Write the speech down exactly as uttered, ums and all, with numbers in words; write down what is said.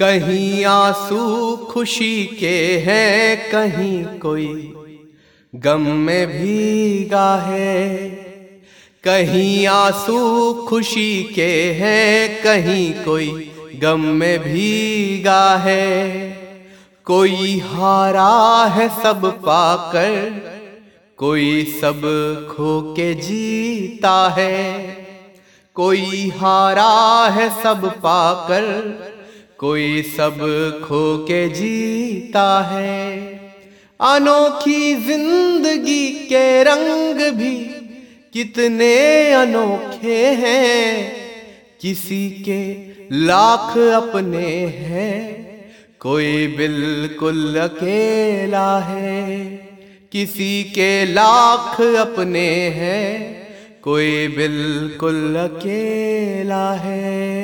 कहीं आंसू खुशी के हैं, कहीं कोई गम में भीगा है। कहीं आंसू खुशी के हैं, कहीं कोई गम में भीगा है। कोई हारा है सब पाकर, कोई सब खो के जीता है। कोई हारा है सब पाकर, कोई सब खो के जीता है। अनोखी जिंदगी के रंग भी कितने अनोखे हैं। किसी के लाख अपने हैं, कोई बिल्कुल अकेला है। किसी के लाख अपने हैं, कोई बिल्कुल अकेला है।